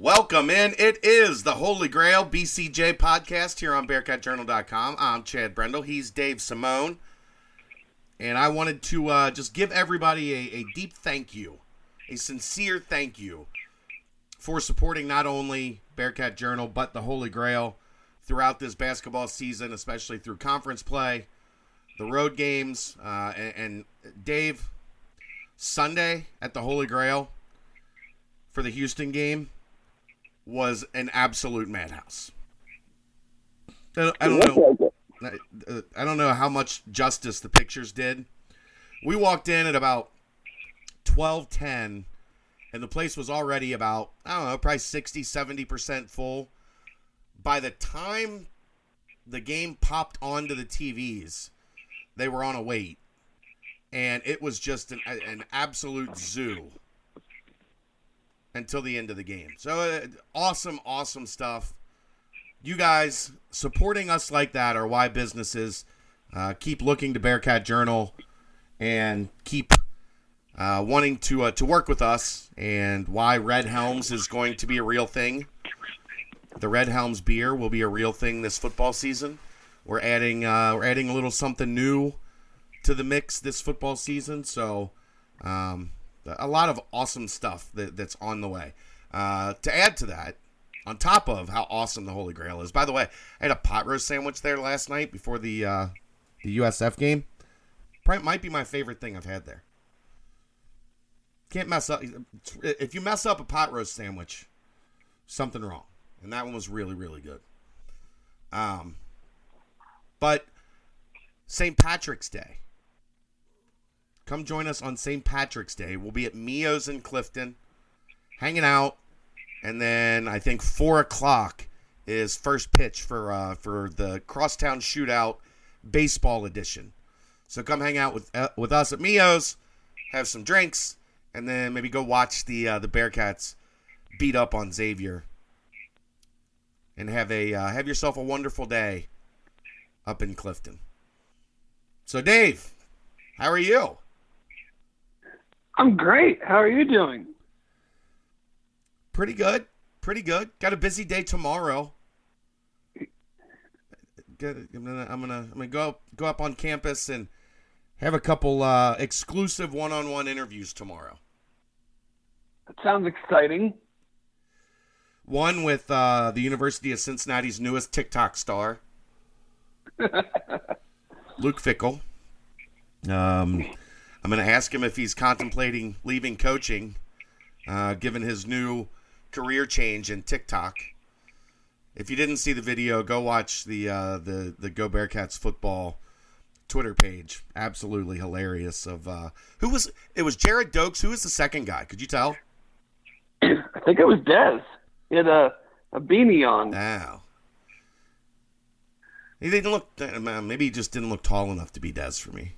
Welcome in. It is the Holy Grail BCJ podcast here on BearcatJournal.com. I'm Chad Brendel. He's Dave Simone. And I wanted to just give everybody a deep thank you, a sincere thank you for supporting not only Bearcat Journal but the Holy Grail throughout this basketball season, especially through conference play, the road games, and Dave, Sunday at the Holy Grail for the Houston game was an absolute madhouse. I don't know how much justice the pictures did. We walked in at about 12:10, and the place was already about, I don't know, probably 60, 70% full. By the time the game popped onto the TVs, they were on a wait, and it was just an absolute zoo until the end of the game. So awesome stuff. You guys supporting us like that are why businesses keep looking to Bearcat Journal and keep wanting to work with us, and why Red Helms is going to be a real thing. The Red Helms beer will be a real thing this football season. We're adding a little something new to the mix this football season. So a lot of awesome stuff that's on the way. To add to that, on top of how awesome the Holy Grail is. By the way, I had a pot roast sandwich there last night before the USF game. Probably might be my favorite thing I've had there. Can't mess up. If you mess up a pot roast sandwich, something wrong. And that one was really, really good. But St. Patrick's Day. Come join us on St. Patrick's Day. We'll be at Mio's in Clifton, hanging out. And then I think 4 o'clock is first pitch for the Crosstown Shootout Baseball Edition. So come hang out with us at Mio's, have some drinks, and then maybe go watch the Bearcats beat up on Xavier. And have yourself a wonderful day up in Clifton. So, Dave, how are you? I'm great. How are you doing? Pretty good. Got a busy day tomorrow. I'm gonna go up on campus and have a couple exclusive one-on-one interviews tomorrow. That sounds exciting. One with the University of Cincinnati's newest TikTok star, Luke Fickell. I'm going to ask him if he's contemplating leaving coaching, given his new career change in TikTok. If you didn't see the video, go watch the Go Bearcats Football Twitter page. Absolutely hilarious. Of it was Jared Dokes. Who was the second guy? Could you tell? I think it was Dez. He had a beanie on. Wow. He didn't look. Maybe he just didn't look tall enough to be Dez for me.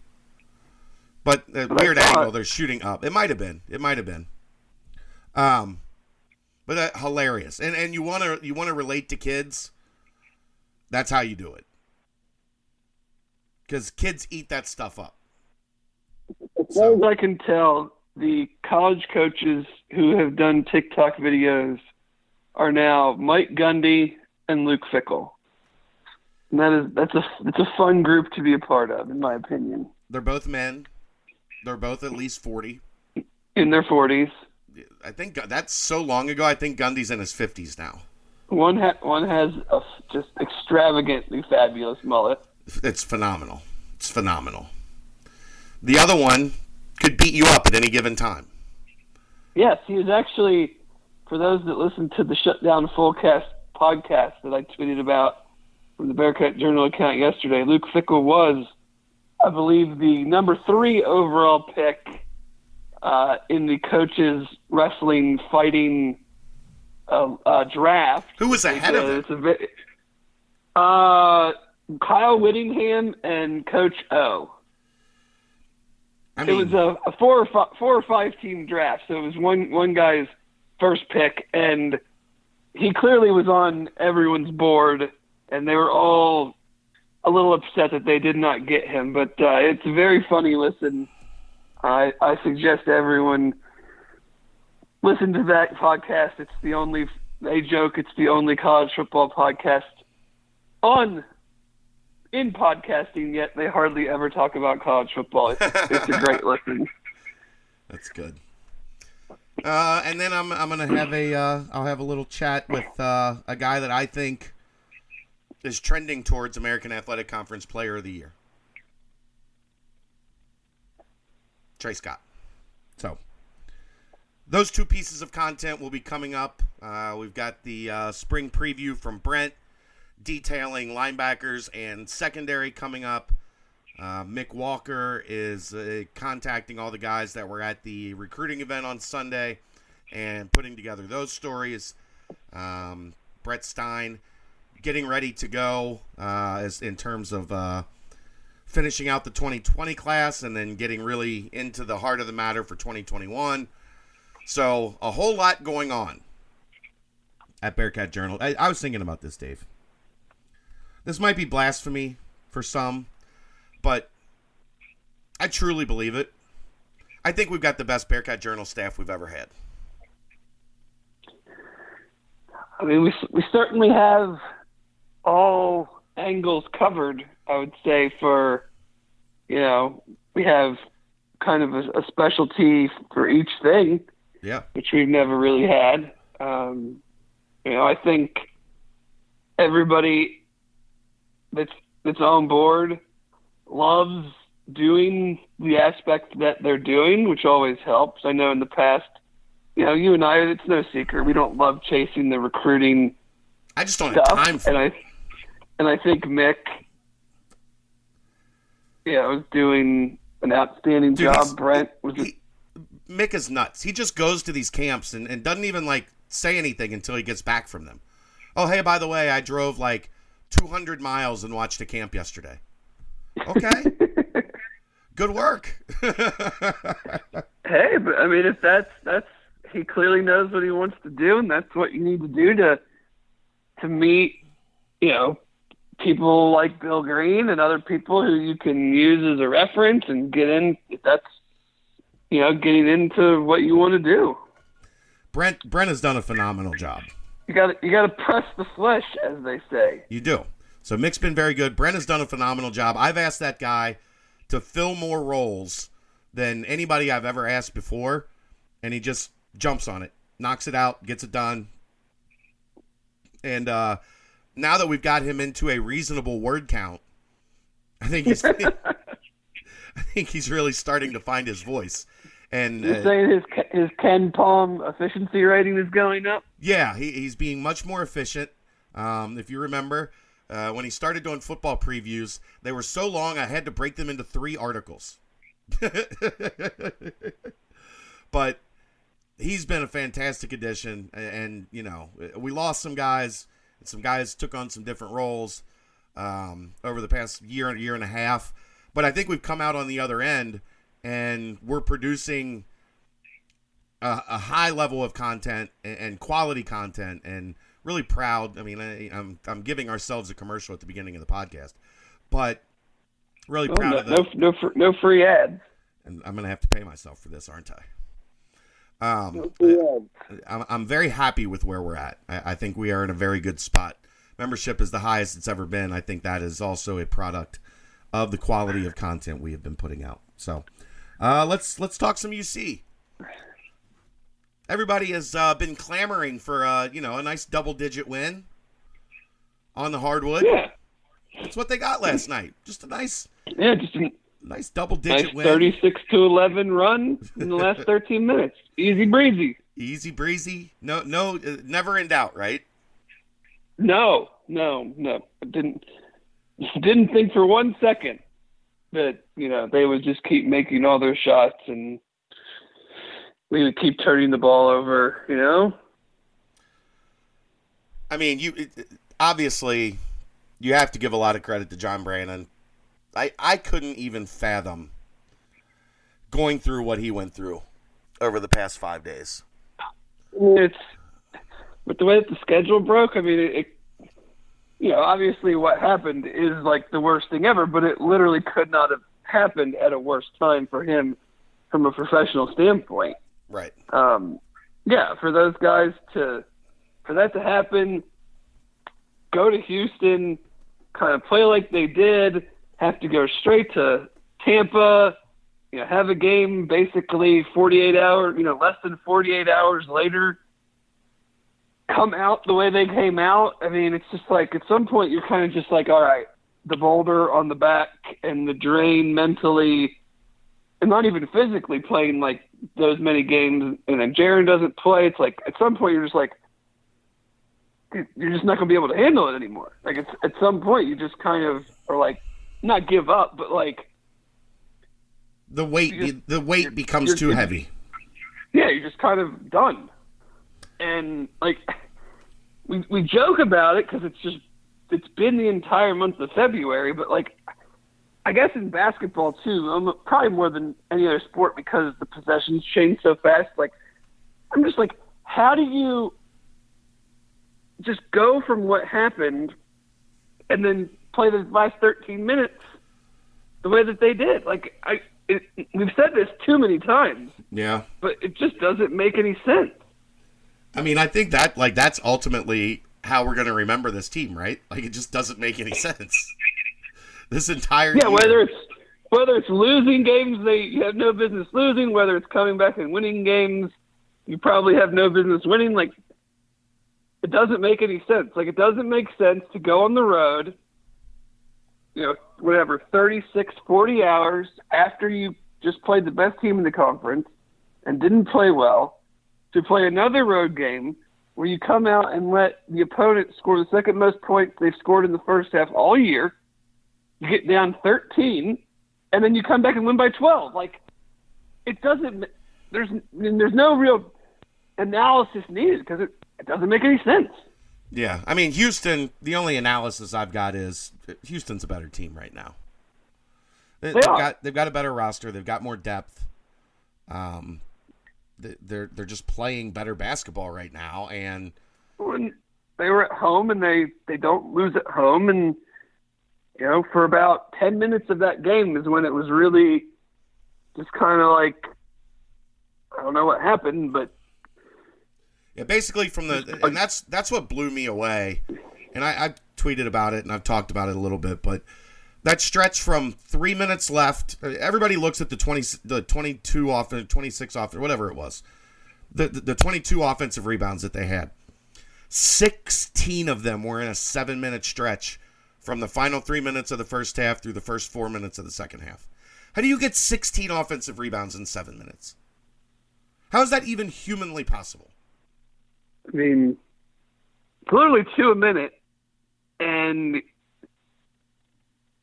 But weird angle. They're shooting up. It might have been. But hilarious. And you want to relate to kids. That's how you do it. Because kids eat that stuff up. As far as I can tell, the college coaches who have done TikTok videos are now Mike Gundy and Luke Fickell. And that's a fun group to be a part of, in my opinion. They're both men. They're both at least 40. In their 40s. I think that's so long ago. I think Gundy's in his 50s now. One has a just extravagantly fabulous mullet. It's phenomenal. The other one could beat you up at any given time. Yes, he was actually... For those that listen to the Shutdown Fullcast podcast that I tweeted about from the Bearcat Journal account yesterday, Luke Fickell was, I believe, the number 3 overall pick in the coaches wrestling fighting draft. Who was ahead of him? Kyle Whittingham and Coach O. It was a four or five team draft, so it was one guy's first pick, and he clearly was on everyone's board, and they were all a little upset that they did not get him, but it's a very funny listen. I suggest everyone listen to that podcast. It's the only They joke it's the only college football podcast in podcasting, yet they hardly ever talk about college football. It's a great listen. That's good. And then I'm gonna have a little chat with a guy that I think is trending towards American Athletic Conference Player of the Year, Trey Scott. So those two pieces of content will be coming up. We've got the spring preview from Brent detailing linebackers and secondary coming up. Mick Walker is contacting all the guys that were at the recruiting event on Sunday and putting together those stories. Brett Stein getting ready to go in terms of finishing out the 2020 class and then getting really into the heart of the matter for 2021. So a whole lot going on at Bearcat Journal. I was thinking about this, Dave. This might be blasphemy for some, but I truly believe it. I think we've got the best Bearcat Journal staff we've ever had. I mean, we certainly have all angles covered, I would say, for, you know, we have kind of a specialty for each thing, yeah, which we've never really had. You know, I think everybody that's on board loves doing the aspect that they're doing, which always helps. I know in the past, you know, you and I, it's no secret, we don't love chasing the recruiting. I just don't have time for it. And I think Mick, yeah, was doing an outstanding job. Brent was. Mick is nuts. He just goes to these camps and doesn't even like say anything until he gets back from them. Oh, hey, by the way, I drove like 200 miles and watched a camp yesterday. Okay. Good work. Hey, but I mean, if that's he clearly knows what he wants to do, and that's what you need to do to meet, you know, people like Bill Green and other people who you can use as a reference and get in. If that's, you know, getting into what you want to do. Brent has done a phenomenal job. You got to press the flesh, as they say. You do. So Mick's been very good. Brent has done a phenomenal job. I've asked that guy to fill more roles than anybody I've ever asked before, and he just jumps on it, knocks it out, gets it done. And now that we've got him into a reasonable word count, I think he's really starting to find his voice. And you're saying his Ken Palm efficiency rating is going up? Yeah, he's being much more efficient. If you remember, when he started doing football previews, they were so long I had to break them into 3 articles. But he's been a fantastic addition, and you know, we lost some guys. And some guys took on some different roles over the past year and a half. But I think we've come out on the other end, and we're producing a high level of content and quality content, and really proud. I mean, I'm giving ourselves a commercial at the beginning of the podcast, but really proud of that. No free ads. And I'm going to have to pay myself for this, aren't I? I'm very happy with where we're at. I think we are in a very good spot. Membership is the highest it's ever been. I think that is also a product of the quality of content we have been putting out. So let's talk some UC. Everybody has been clamoring for a nice double-digit win on the hardwood. Yeah, that's what they got last night. Just a nice, nice double-digit win. 36-11 run in the last 13 minutes. Easy breezy. Easy breezy. No, never in doubt, right? No. Didn't think for one second that they would just keep making all their shots and we would keep turning the ball over, I mean, obviously, you have to give a lot of credit to John Brannen. I couldn't even fathom going through what he went through over the past 5 days. But the way that the schedule broke, I mean, obviously what happened is like the worst thing ever, but it literally could not have happened at a worse time for him from a professional standpoint. Right. Yeah, for those guys to for that to happen, go to Houston, kind of play like they did, have to go straight to Tampa, you know, have a game basically 48 hours, you know, less than 48 hours later, come out the way they came out. I mean, it's just like at some point you're kind of just like, all right, the boulder on the back and the drain mentally and not even physically playing like those many games. And then Jaron doesn't play. It's like at some point you're just like, you're just not going to be able to handle it anymore. Like it's, at some point you just kind of are like, not give up, but like the weight becomes too heavy. Yeah, you're just kind of done. And like we joke about it because it's been the entire month of February. But like I guess in basketball too, probably more than any other sport because the possessions change so fast. Like I'm just like, how do you just go from what happened and then play the last 13 minutes the way that they did? Like we've said this too many times. Yeah, but it just doesn't make any sense. I mean, I think that like that's ultimately how we're going to remember this team, right? Like it just doesn't make any sense. This entire year. whether it's losing games you have no business losing, whether it's coming back and winning games you probably have no business winning. Like it doesn't make any sense. Like it doesn't make sense to go on the road, you know, whatever, 36, 40 hours after you just played the best team in the conference and didn't play well, to play another road game where you come out and let the opponent score the second most points they've scored in the first half all year, you get down 13, and then you come back and win by 12. Like, it doesn't – there's no real analysis needed because it doesn't make any sense. Yeah, I mean, Houston, the only analysis I've got is Houston's a better team right now. They've got a better roster. They've got more depth. They're just playing better basketball right now. And they were at home, and they don't lose at home. And, you know, for about 10 minutes of that game is when it was really just kind of like, I don't know what happened, but. Yeah, basically and that's what blew me away. And I've tweeted about it and I've talked about it a little bit, but that stretch from 3 minutes left, everybody looks at the 22 offense, 26 offense, whatever it was, the 22 offensive rebounds that they had. 16 of them were in a 7-minute stretch from the final 3 minutes of the first half through the first 4 minutes of the second half. How do you get 16 offensive rebounds in 7 minutes? How is that even humanly possible? I mean, it's literally 2 a minute, and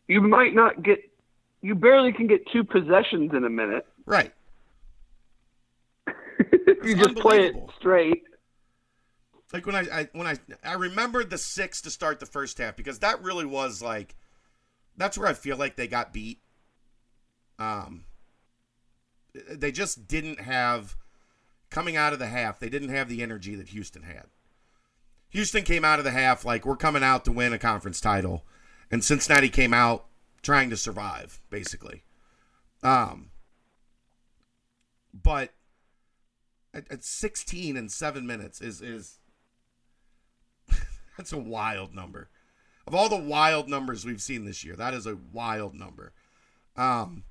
you might not get – you barely can get 2 possessions in a minute. Right. You just play it straight. Like when I remembered the 6 to start the first half because that really was like – that's where I feel like they got beat. They just didn't have – coming out of the half, they didn't have the energy that Houston had. Houston came out of the half like, we're coming out to win a conference title. And Cincinnati came out trying to survive, basically. But at 16 and 7 minutes is that's a wild number. Of all the wild numbers we've seen this year, that is a wild number. And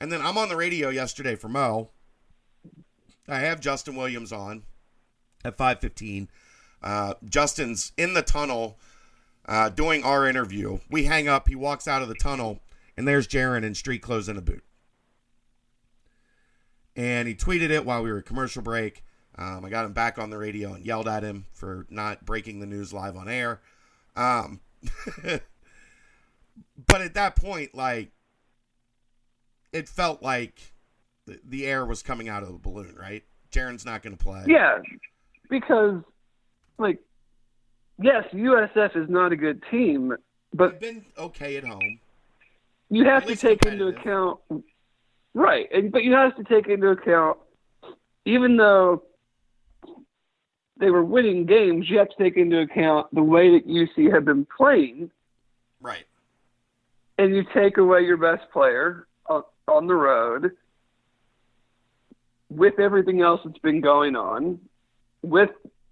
then I'm on the radio yesterday for Mo. I have Justin Williams on at 5:15. Justin's in the tunnel doing our interview. We hang up. He walks out of the tunnel, and there's Jaron in street clothes and a boot. And he tweeted it while we were at commercial break. I got him back on the radio and yelled at him for not breaking the news live on air. But at that point, like, it felt like the air was coming out of the balloon, right? Jaron's not going to play. Yeah, because, like, yes, USF is not a good team, but they've been okay at home. You have to take into account, right? But you have to take into account, even though they were winning games, you have to take into account the way that UC had been playing, right? And you take away your best player on the road. With everything else that's been going on, with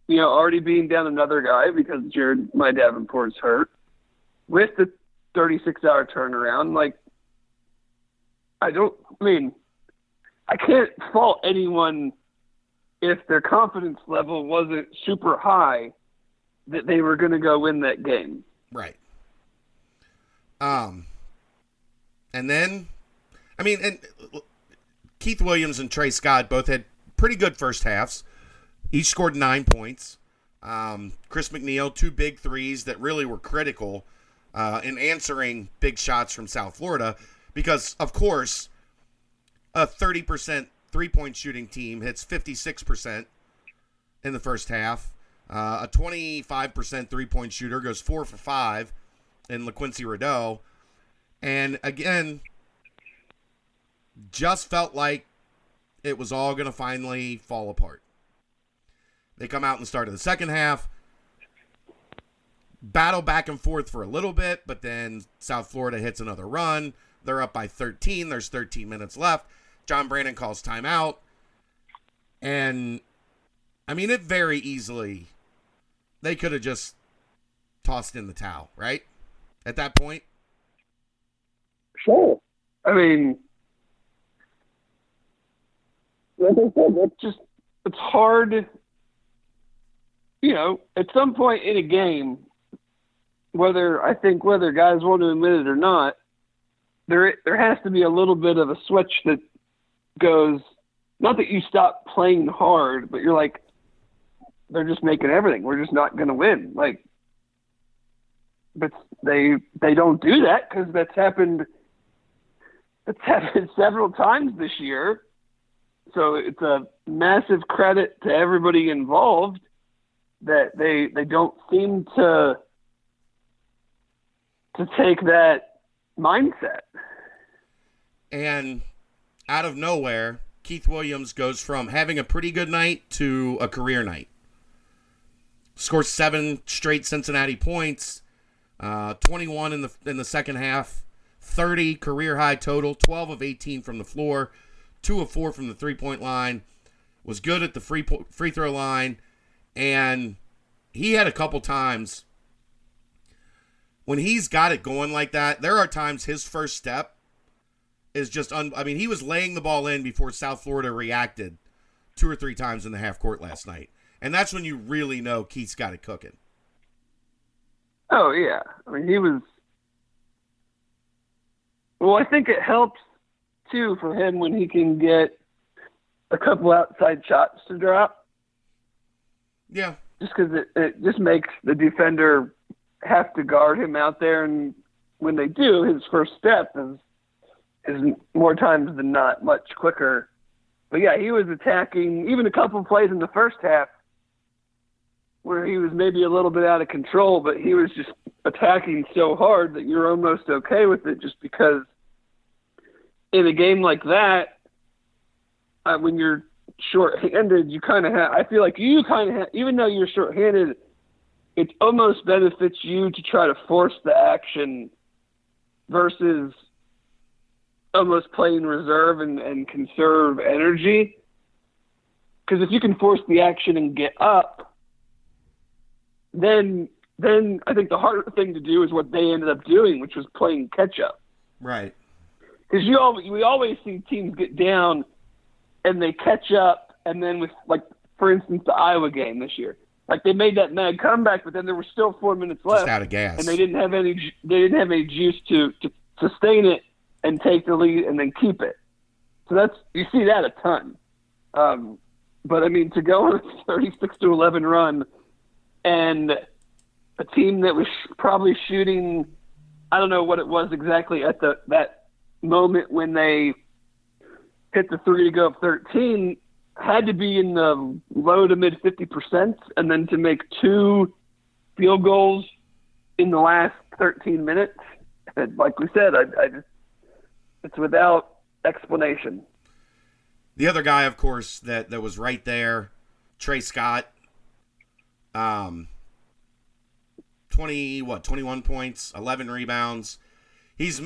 you know, already being down another guy because Jared, my Davenport's hurt. With the 36-hour turnaround, like, I can't fault anyone if their confidence level wasn't super high that they were going to go win that game. Right. And then, I mean, and Keith Williams and Trey Scott both had pretty good first halves. Each scored 9 points. Chris McNeil, 2 big threes that really were critical in answering big shots from South Florida because, of course, a 30% three-point shooting team hits 56% in the first half. A 25% three-point shooter goes 4 for 5 in LaQuincy Rideau. And, again, just felt like it was all going to finally fall apart. They come out and start of the second half, battle back and forth for a little bit, but then South Florida hits another run. They're up by 13. There's 13 minutes left. John Brannen calls timeout. And, I mean, it very easily, they could have just tossed in the towel, right? At that point? Sure. I mean, like I said, it's hard. You know, at some point in a game, whether guys want to admit it or not, there has to be a little bit of a switch that goes, not that you stop playing hard, but you're like, they're just making everything. We're just not going to win. Like, but they don't do that because that's happened several times this year. So it's a massive credit to everybody involved that they don't seem to take that mindset. And out of nowhere, Keith Williams goes from having a pretty good night to a career night. Scores 7 straight Cincinnati points, 21 in the second half, 30 career high total, 12 of 18 from the floor, 2 of 4 from the three-point line, was good at the free throw line, and he had a couple times when he's got it going like that. There are times his first step is just he was laying the ball in before South Florida reacted 2 or 3 times in the half court last night. And that's when you really know Keith's got it cooking. Oh, yeah. I mean, I think it helps too for him when he can get a couple outside shots to drop. Yeah. Just because it just makes the defender have to guard him out there, and when they do, his first step is more times than not much quicker. But yeah, he was attacking even a couple of plays in the first half where he was maybe a little bit out of control, but he was just attacking so hard that you're almost okay with it just because in a game like that, when you're short-handed, even though you're short-handed, it almost benefits you to try to force the action versus almost playing reserve and conserve energy. Because if you can force the action and get up, then I think the harder thing to do is what they ended up doing, which was playing catch-up. Right. Because we always see teams get down and they catch up, and then with, like, for instance, the Iowa game this year, like they made that mad comeback, but then there were still 4 minutes left, just out of gas, and they didn't have any juice to sustain it and take the lead and then keep it. So you see that a ton. But I mean, to go on a 36-11 run, and a team that was probably shooting, I don't know what it was exactly at that moment when they hit the three to go up 13, had to be in the low to mid 50%, and then to make 2 field goals in the last 13 minutes. And like we said, it's without explanation. The other guy, of course, that was right there, Trey Scott, 21 points, 11 rebounds. He's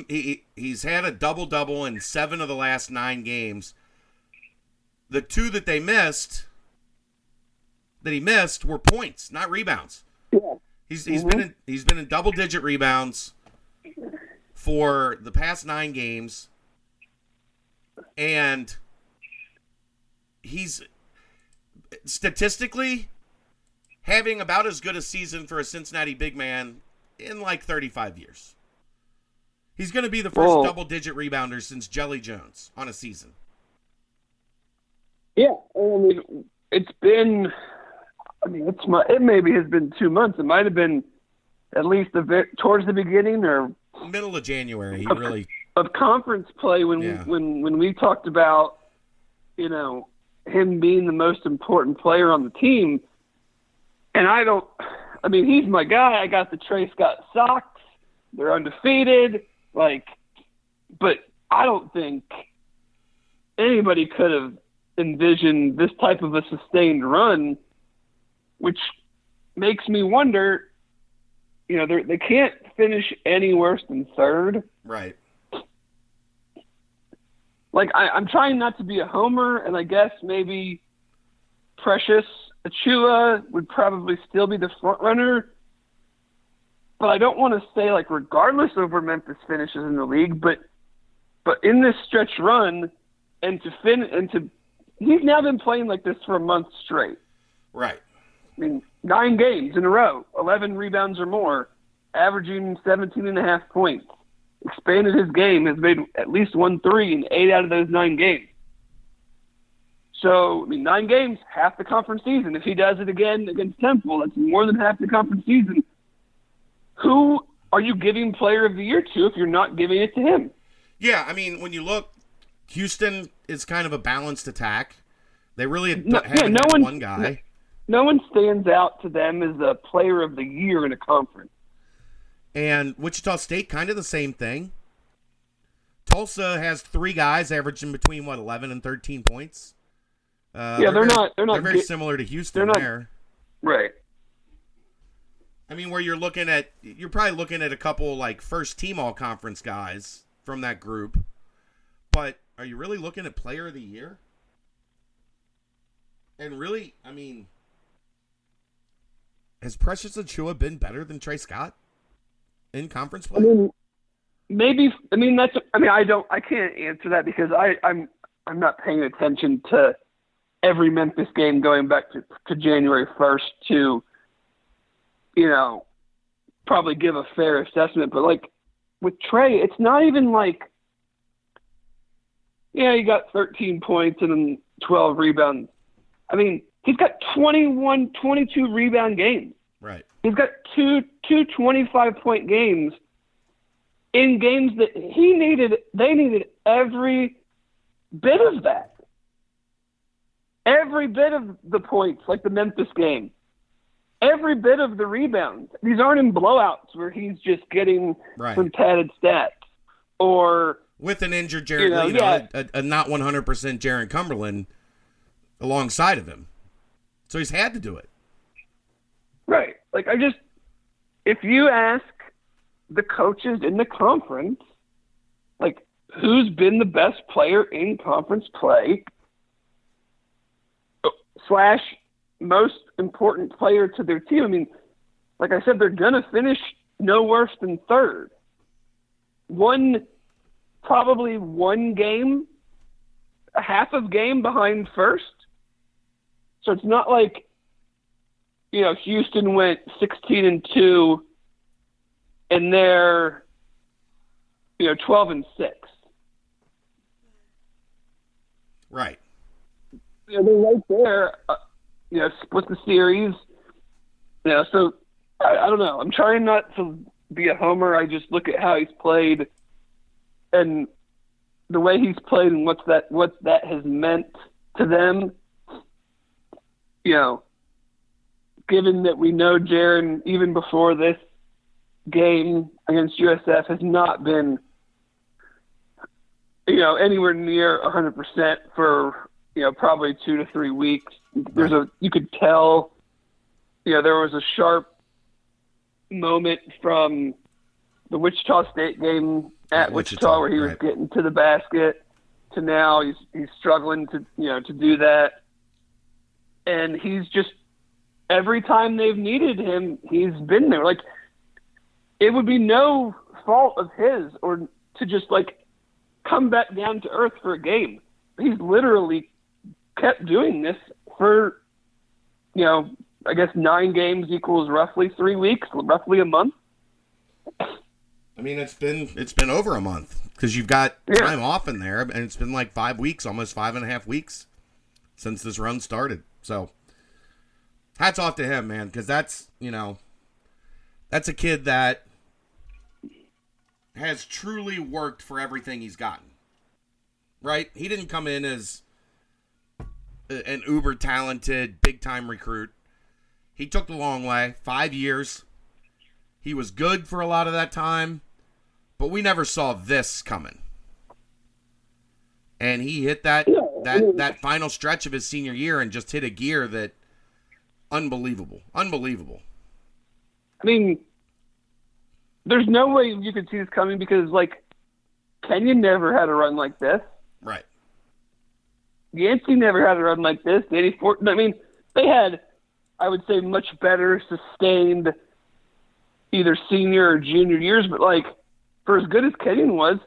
had a double-double in 7 of the last 9 games. The 2 that they missed that he missed were points, not rebounds. Yeah. He's been in double digit rebounds for the past 9 games, and he's statistically having about as good a season for a Cincinnati big man in like 35 years. He's going to be the first double-digit rebounder since Jelly Jones on a season. Yeah, I mean, it maybe has been 2 months. It might have been at least towards the beginning or middle of January. Of conference play when we talked about, you know, him being the most important player on the team. And he's my guy. I got the Trey Scott socks. They're undefeated. But I don't think anybody could have envisioned this type of a sustained run, which makes me wonder, you know, they can't finish any worse than third. Right. I'm trying not to be a homer, and I guess maybe Precious Achiuwa would probably still be the front runner. But I don't want to say, regardless of where Memphis finishes in the league, but in this stretch run, he's now been playing like this for a month straight. Right. I mean, 9 games in a row, 11 rebounds or more, averaging 17.5 points. Expanded his game, has made at least 1 3 in 8 out of those 9 games. So, 9 games, half the conference season. If he does it again against Temple, that's more than half the conference season. Who are you giving player of the year to if you're not giving it to him? Yeah, when you look, Houston is kind of a balanced attack. They really haven't had one guy. No one stands out to them as a player of the year in a conference. And Wichita State, kind of the same thing. Tulsa has 3 guys averaging between 11 and 13 points. They're very similar to Houston there. Right. Where you're probably looking at a couple first team all conference guys from that group, but are you really looking at player of the year? And really, has Precious Achiuwa been better than Trey Scott in conference play? I can't answer that because I'm not paying attention to every Memphis game going back to January 1st to, you know, probably give a fair assessment. But with Trey, it's not even he got 13 points and then 12 rebounds. He's got 21, 22 rebound games. Right. He's got two 25-point games in games that they needed every bit of that. Every bit of the points, like the Memphis game. Every bit of the rebounds. These aren't in blowouts where he's just getting some padded stats. Or with an injured Jaron, a not 100% Jaron Cumberland alongside of him. So he's had to do it. Right. If you ask the coaches in the conference, who's been the best player in conference play / most important player to their team. Like I said, they're going to finish no worse than third. Probably one game, a half of game behind first. So it's not Houston went 16-2 and they're, 12-6. Right. They're right there. Split the series. So I don't know. I'm trying not to be a homer. I just look at how he's played and the way he's played and what that has meant to them. Given that we know Jaron, even before this game against USF, has not been, anywhere near 100% for, probably 2 to 3 weeks. You could tell, there was a sharp moment from the Wichita State game at Wichita where he was getting to the basket to now he's struggling to do that. And he's just every time they've needed him, he's been there. Like, it would be no fault of his or to just, like, come back down to earth for a game. He's literally kept doing this for, you know, I guess 9 games equals roughly 3 weeks, roughly a month. I mean, it's been over a month because you've got time off in there, and it's been like 5 weeks, almost 5.5 weeks since this run started. So hats off to him, man, because that's, you know, that's a kid that has truly worked for everything he's gotten. Right? He didn't come in as an uber talented, big time recruit. He took the long way, 5 years. He was good for a lot of that time, but we never saw this coming. And he hit that final stretch of his senior year and just hit a gear that unbelievable. I mean, there's no way you could see this coming because, like, Kenyon never had a run like this. Right. Yancey never had a run like this. Danny Fortin. I mean, they had, I would say, much better sustained either senior or junior years, but, like, for as good as Kenyon was,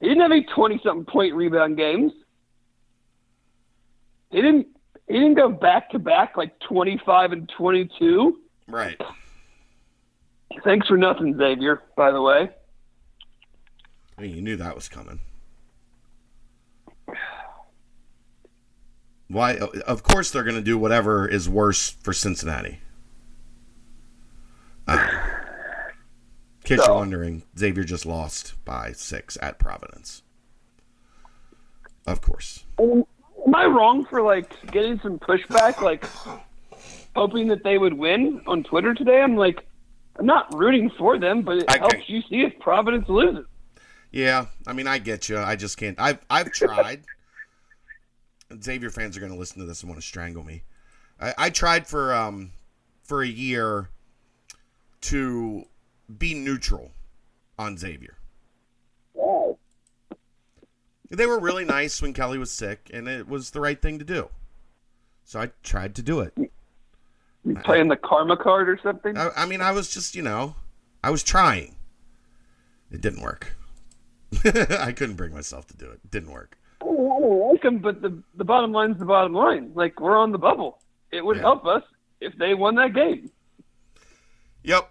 he didn't have any 20-something point rebound games. He didn't go back-to-back, like, 25 and 22. Right. Thanks for nothing, Xavier, by the way. I mean, you knew that was coming. Why? Of course they're going to do whatever is worse for Cincinnati. In case you're wondering, Xavier just lost by 6 at Providence. Of course. Am I wrong for, like, getting some pushback, like, hoping that they would win on Twitter today? I'm like, I'm not rooting for them, but it helps you see if Providence loses. Yeah, I mean, I get you. I just can't. I've tried. Xavier fans are going to listen to this and want to strangle me. I tried for a year to be neutral on Xavier. Yeah. They were really nice when Kelly was sick, and it was the right thing to do. So I tried to do it. You playing the karma card or something? I mean, I was just, you know, I was trying. It didn't work. I couldn't bring myself to do it. It didn't work. Oh, I don't like them, but the bottom line's the bottom line. Like, we're on the bubble. It would help us if they won that game. Yep.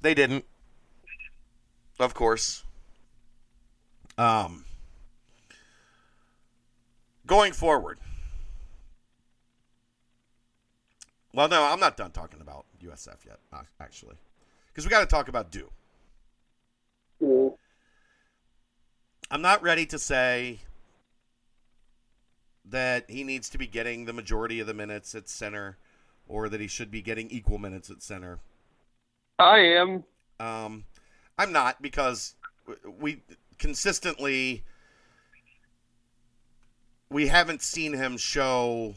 They didn't. Of course. Going forward. Well, no, I'm not done talking about USF yet, actually. Because we got to talk about Duke. Mm. I'm not ready to say that he needs to be getting the majority of the minutes at center or that he should be getting equal minutes at center. I am. I'm not, because we haven't seen him show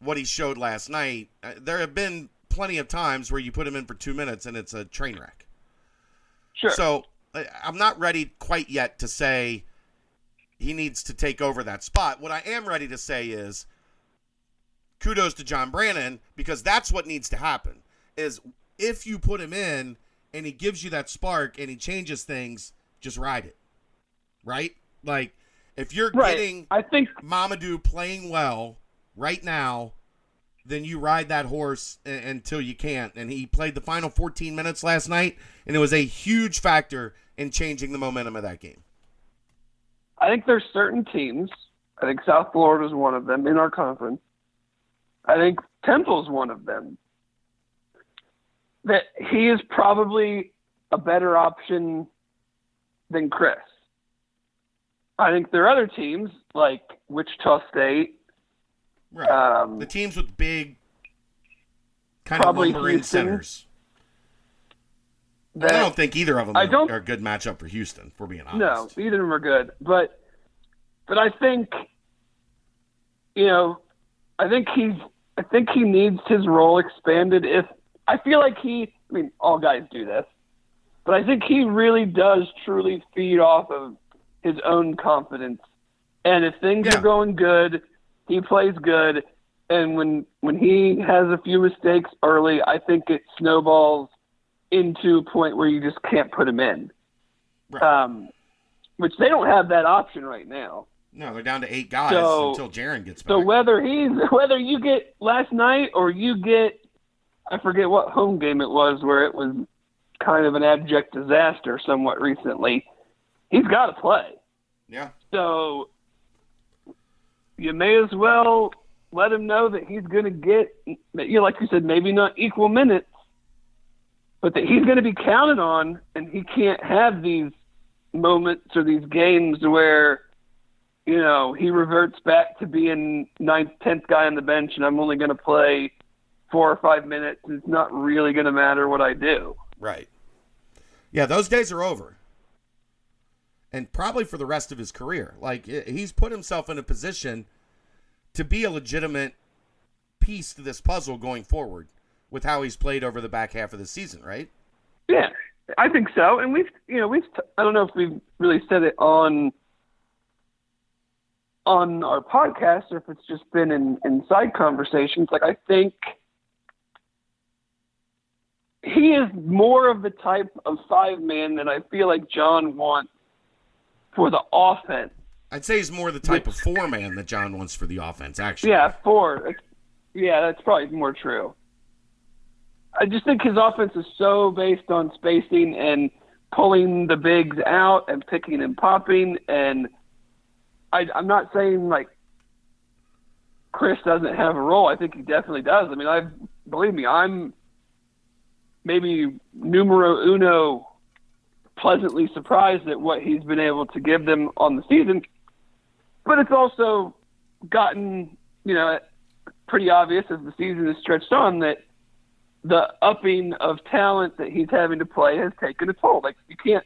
what he showed last night. There have been plenty of times where you put him in for 2 minutes and it's a train wreck. Sure. So I'm not ready quite yet to say he needs to take over that spot. What I am ready to say is kudos to John Brannen, because that's what needs to happen is if you put him in and he gives you that spark and he changes things, just ride it. Right? Like if you're getting Mamoudou playing well right now, then you ride that horse until you can't. And he played the final 14 minutes last night, and it was a huge factor in changing the momentum of that game. I think there's certain teams. I think South Florida is one of them in our conference. I think Temple's one of them. That he is probably a better option than Chris. I think there are other teams like Wichita State, right. The teams with big, kind of lumbering Houston, centers. I don't think either of them are a good matchup for Houston, if we're being honest. No, either of them are good. But I think, you know, I think he needs his role expanded. I mean, all guys do this, but I think he really does truly feed off of his own confidence. And if things are going good, he plays good. And when he has a few mistakes early, I think it snowballs into a point where you just can't put him in. Right. Which they don't have that option right now. No, they're down to 8 guys until Jaron gets back. So whether you get last night or you get, I forget what home game it was where it was kind of an abject disaster somewhat recently, he's got to play. Yeah. So you may as well let him know that he's going to get, like you said, maybe not equal minutes, but that he's going to be counted on, and he can't have these moments or these games where, you know, he reverts back to being 9th, 10th guy on the bench, and I'm only going to play 4 or 5 minutes. It's not really going to matter what I do. Right. Yeah, those days are over. And probably for the rest of his career. Like, he's put himself in a position to be a legitimate piece to this puzzle going forward with how he's played over the back half of the season, right? Yeah, I think so. And I don't know if we've really said it on our podcast or if it's just been in side conversations. Like, I think he is more of the type of 5-man that I feel like John wants for the offense. I'd say he's more the type of 4-man that John wants for the offense, actually. Yeah, 4. Yeah, that's probably more true. I just think his offense is so based on spacing and pulling the bigs out and picking and popping. And I'm not saying, like, Chris doesn't have a role. I think he definitely does. I mean, believe me, I'm maybe numero uno pleasantly surprised at what he's been able to give them on the season. But it's also gotten, pretty obvious as the season has stretched on that the upping of talent that he's having to play has taken a toll. Like, you can't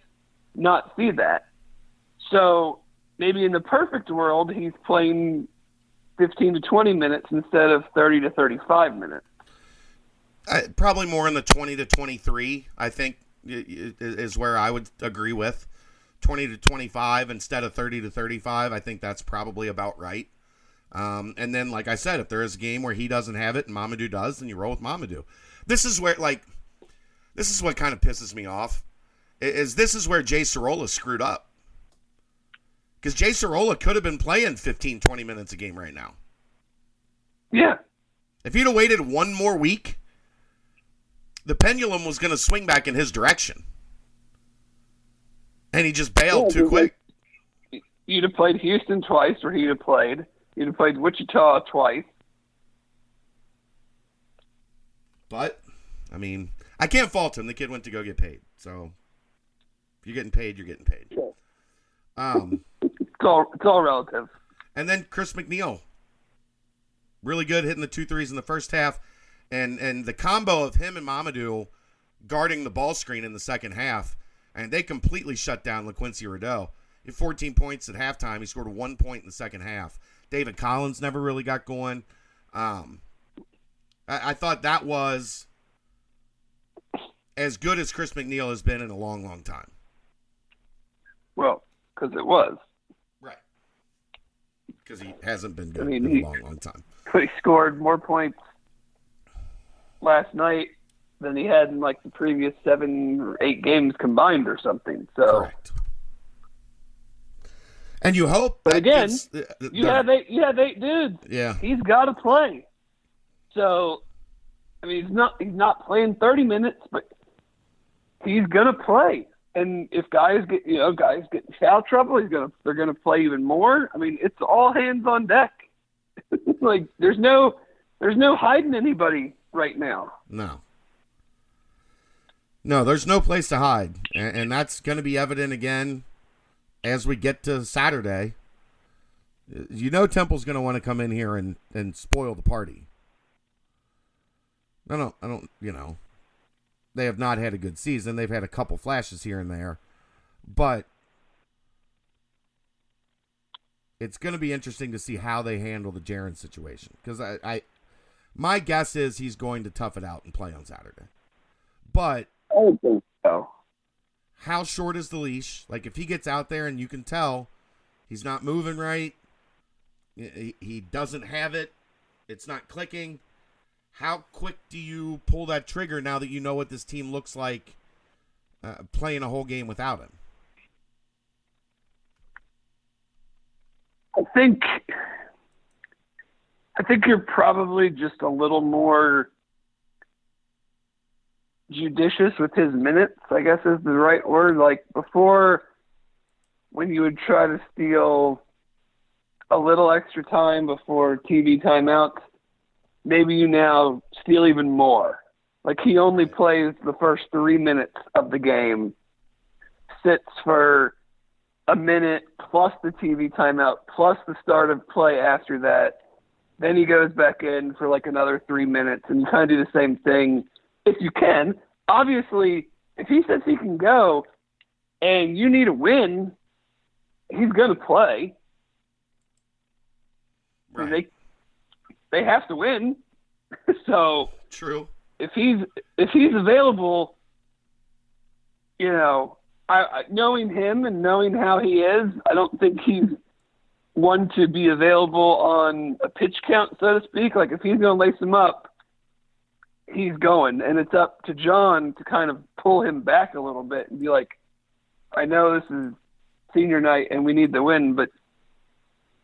not see that. So maybe in the perfect world, he's playing 15 to 20 minutes instead of 30 to 35 minutes. Probably more in the 20 to 23, I think, is where I would agree with. 20 to 25 instead of 30 to 35, I think that's probably about right. And then, like I said, if there is a game where he doesn't have it and Mamoudou does, then you roll with Mamoudou. This is what kind of pisses me off, is this is where Jay Cerola screwed up. Because Jay Cerola could have been playing 15, 20 minutes a game right now. Yeah. If he'd have waited one more week, the pendulum was going to swing back in his direction. And he just bailed too quick. You'd have played Houston twice, or he'd have played. You'd have played Wichita twice. But, I mean, I can't fault him. The kid went to go get paid. So, if you're getting paid, you're getting paid. Sure. It's all relative. And then Chris McNeil. Really good hitting the 2 threes in the first half. And the combo of him and Mamoudou guarding the ball screen in the second half, and they completely shut down LaQuincy Rideau. He had 14 points at halftime. He scored 1 point in the second half. David Collins never really got going. I thought that was as good as Chris McNeil has been in a long, long time. Well, because it was. Right. Because he hasn't been good in a long, long time. He scored more points last night than he had in like the previous 7 or 8 games combined or something. So, correct. And you hope, but again, you have eight dudes. Yeah, he's got to play. So, I mean, he's not playing 30 minutes, but he's gonna play. And if guys get in foul trouble, they're gonna play even more. I mean, it's all hands on deck. Like, there's no hiding anybody right now. No, there's no place to hide, and that's going to be evident again as we get to Saturday. Temple's going to want to come in here and spoil the party. I don't they have not had a good season. They've had a couple flashes here and there, but it's going to be interesting to see how they handle the Jaron situation, because my guess is he's going to tough it out and play on Saturday. But I don't think so. How short is the leash? Like, if he gets out there and you can tell he's not moving right, he doesn't have it, It's not clicking. How quick do you pull that trigger now that you know what this team looks like playing a whole game without him? I think you're probably just a little more judicious with his minutes, I guess is the right word. Like before, when you would try to steal a little extra time before TV timeouts, maybe you now steal even more. Like he only plays the first 3 minutes of the game, sits for a minute plus the TV timeout plus the start of play after that. Then he goes back in for like another 3 minutes and kind of do the same thing if you can. Obviously, if he says he can go and you need a win, he's going to play. Right. They have to win. So true. If he's available, you know, I knowing him and knowing how he is, I don't think he's one to be available on a pitch count, so to speak. Like if he's going to lace him up, he's going, and it's up to John to kind of pull him back a little bit and be like, I know this is senior night and we need the win, but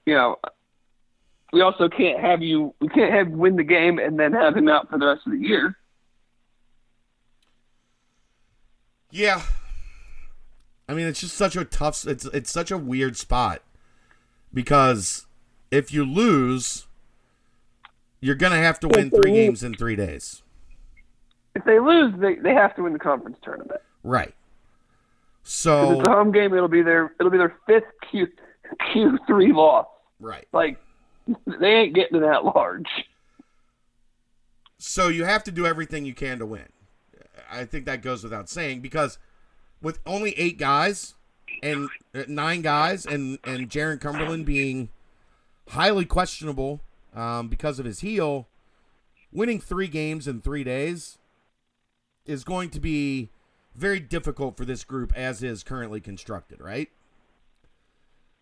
you know, we also can't have you. We can't have you win the game and then have him out for the rest of the year. Yeah, I mean it's just such a tough. It's such a weird spot because if you lose, you're gonna have to win 3 games in 3 days. If they lose, they have to win the conference tournament. Right. So if it's a home game, it'll be their 5th Q3 loss. Right. Like. They ain't getting that large. So you have to do everything you can to win. I think that goes without saying because with only 8 guys and 9 guys and Jaron Cumberland being highly questionable because of his heel, winning 3 games in 3 days is going to be very difficult for this group as is currently constructed, right?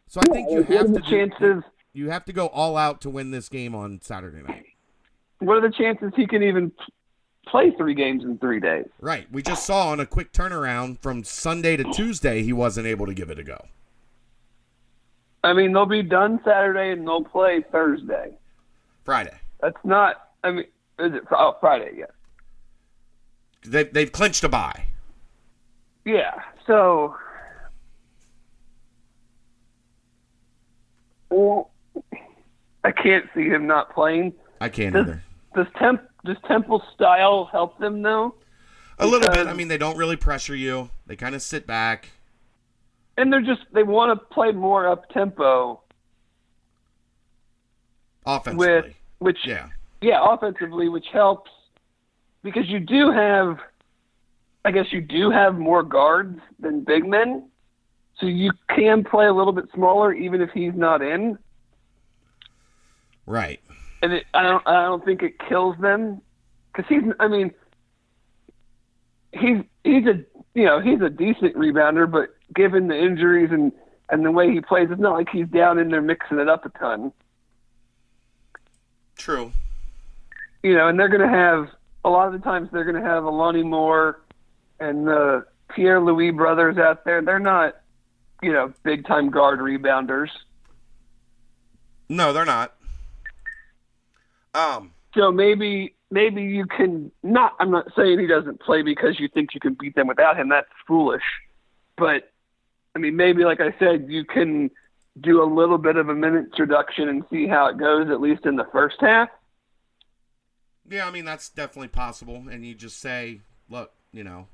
So I think you have to You have to go all out to win this game on Saturday night. What are the chances he can even play 3 games in 3 days? Right. We just saw on a quick turnaround from Sunday to Tuesday, he wasn't able to give it a go. I mean, they'll be done Saturday and they'll play Thursday. Friday. That's not, I mean, is it? Oh, Friday, yeah. They've clinched a bye. Yeah, so. Well, I can't see him not playing. I can't either. Does Temple style help them, though? A little bit. I mean, they don't really pressure you. They kind of sit back. And they want to play more up-tempo. Offensively. Offensively, which helps. Because you do have, I guess you do have more guards than big men. So you can play a little bit smaller, even if he's not in. Right. And I don't think it kills them, because he's a decent rebounder, but given the injuries and the way he plays, it's not like he's down in there mixing it up a ton. True. You know, and they're going to have a lot of the times they're going to have Alani Moore and the Pierre Louis brothers out there. They're not. You know, big-time guard rebounders. No, they're not. So maybe you can not. I'm not saying he doesn't play because you think you can beat them without him. That's foolish. But I mean, maybe like I said, you can do a little bit of a minutes reduction and see how it goes, at least in the first half. Yeah, I mean that's definitely possible. And you just say, look, you know.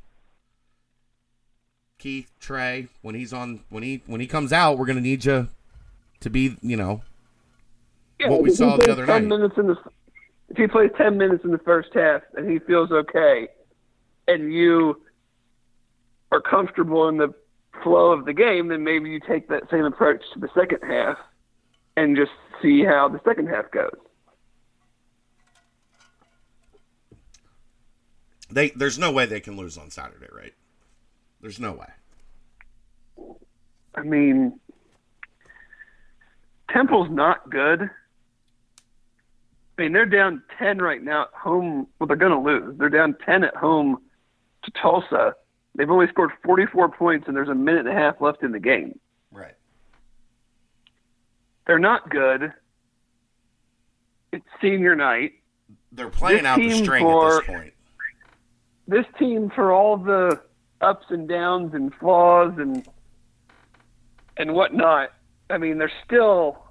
Keith, Trey, when he comes out, we're gonna need you to be, you know, what we saw the other night. If he plays 10 minutes in the first half and he feels okay, and you are comfortable in the flow of the game, then maybe you take that same approach to the second half and just see how the second half goes. There's no way they can lose on Saturday, right? There's no way. I mean, Temple's not good. I mean, they're down 10 right now at home. Well, they're going to lose. They're down 10 at home to Tulsa. They've only scored 44 points, and there's a minute and a half left in the game. Right. They're not good. It's senior night. They're playing out the string at this point. This team, for all the ups and downs and flaws and whatnot, I mean, they're still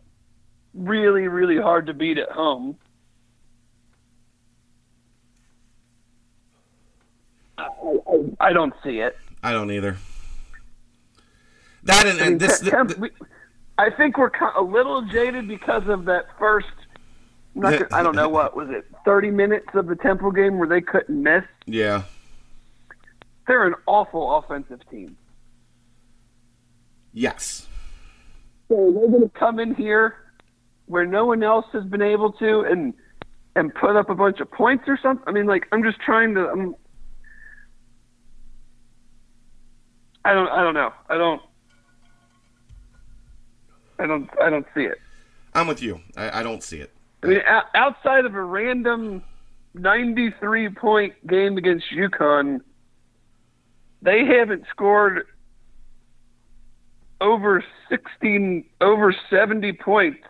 really, really hard to beat at home. I don't see it. I don't either. That and, I mean, and this. I think we're a little jaded because of that first. I don't know, what was it, 30 minutes of the Temple game where they couldn't miss? Yeah. They're an awful offensive team. Yes. So they're going to come in here where no one else has been able to and put up a bunch of points or something. I mean, like, I'm just trying to. I don't know. I don't see it. I'm with you. I don't see it. I mean, outside of a random 93-point game against UConn, they haven't scored over 70 points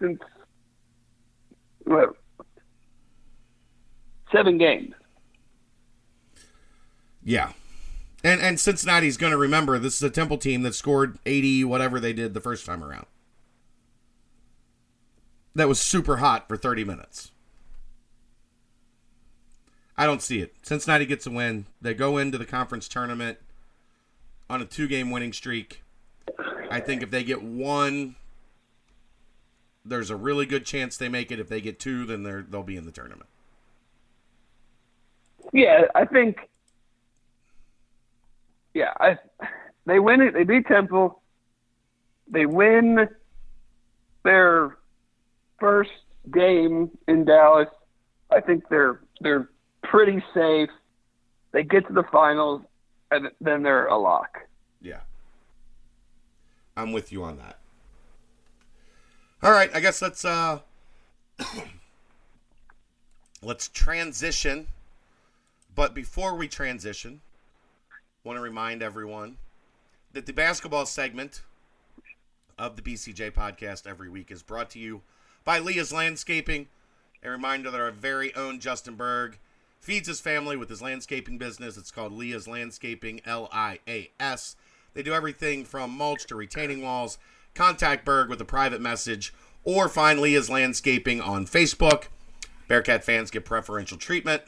since, well, 7 games. Yeah. And Cincinnati's going to remember this is a Temple team that scored 80, whatever they did the first time around. That was super hot for 30 minutes. I don't see it. Cincinnati gets a win. They go into the conference tournament on a 2-game winning streak. I think if they get 1, there's a really good chance they make it. If they get 2, then they'll be in the tournament. Yeah, I think... Yeah, they win it. They beat Temple. They win their first game in Dallas. I think they're pretty safe. They get to the finals, and then they're a lock. Yeah, I'm with you on that. All right, I guess let's let's transition. But before we transition, want to remind everyone that the basketball segment of the BCJ podcast every week is brought to you by Leah's Landscaping. A reminder that our very own Justin Berg feeds his family with his landscaping business. It's called Leah's Landscaping, LIAS. They do everything from mulch to retaining walls. Contact Berg with a private message or find Leah's Landscaping on Facebook. Bearcat fans get preferential treatment.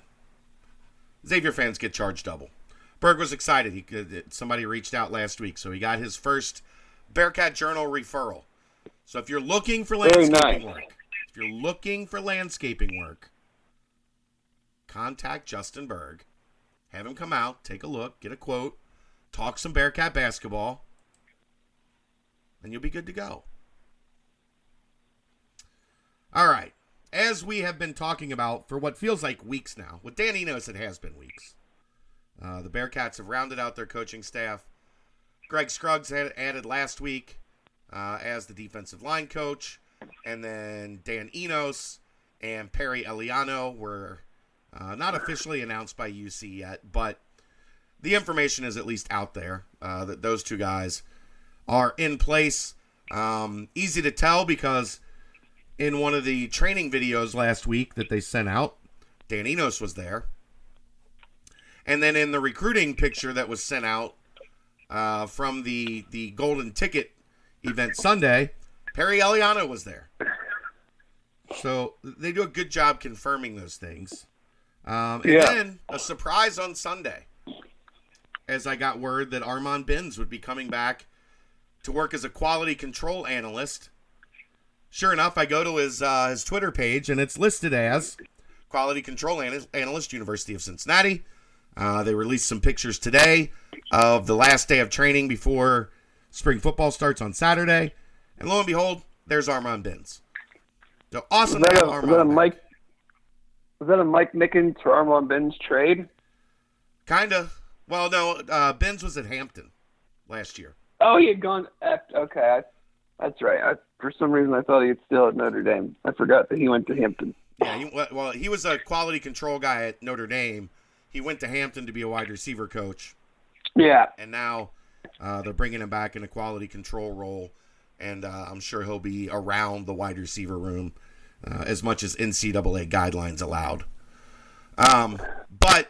Xavier fans get charged double. Berg was excited. Somebody reached out last week, so he got his first Bearcat Journal referral. So if you're looking for landscaping work, contact Justin Berg. Have him come out, take a look, get a quote, talk some Bearcat basketball, and you'll be good to go. All right. As we have been talking about for what feels like weeks now, with Dan Enos, it has been weeks. The Bearcats have rounded out their coaching staff. Greg Scruggs had added last week as the defensive line coach. And then Dan Enos and Perry Eliano were not officially announced by UC yet, but the information is at least out there that those two guys are in place. Easy to tell because in one of the training videos last week that they sent out, Dan Enos was there. And then in the recruiting picture that was sent out from the Golden Ticket event Sunday, Perry Eliano was there. So they do a good job confirming those things. Then a surprise on Sunday, as I got word that Armand Benz would be coming back to work as a quality control analyst. Sure enough, I go to his Twitter page, and it's listed as Quality Control Analyst, University of Cincinnati. They released some pictures today of the last day of training before spring football starts on Saturday. And lo and behold, there's Armand Benz. So awesome to have Armand back. Was that a Mike Mickens for Armand Benz trade? Kind of. Well, no, Benz was at Hampton last year. Oh, he had gone. Okay. That's right. For some reason, I thought he was still at Notre Dame. I forgot that he went to Hampton. Yeah, he was a quality control guy at Notre Dame. He went to Hampton to be a wide receiver coach. Yeah. And now they're bringing him back in a quality control role, and I'm sure he'll be around the wide receiver room as much as NCAA guidelines allowed. But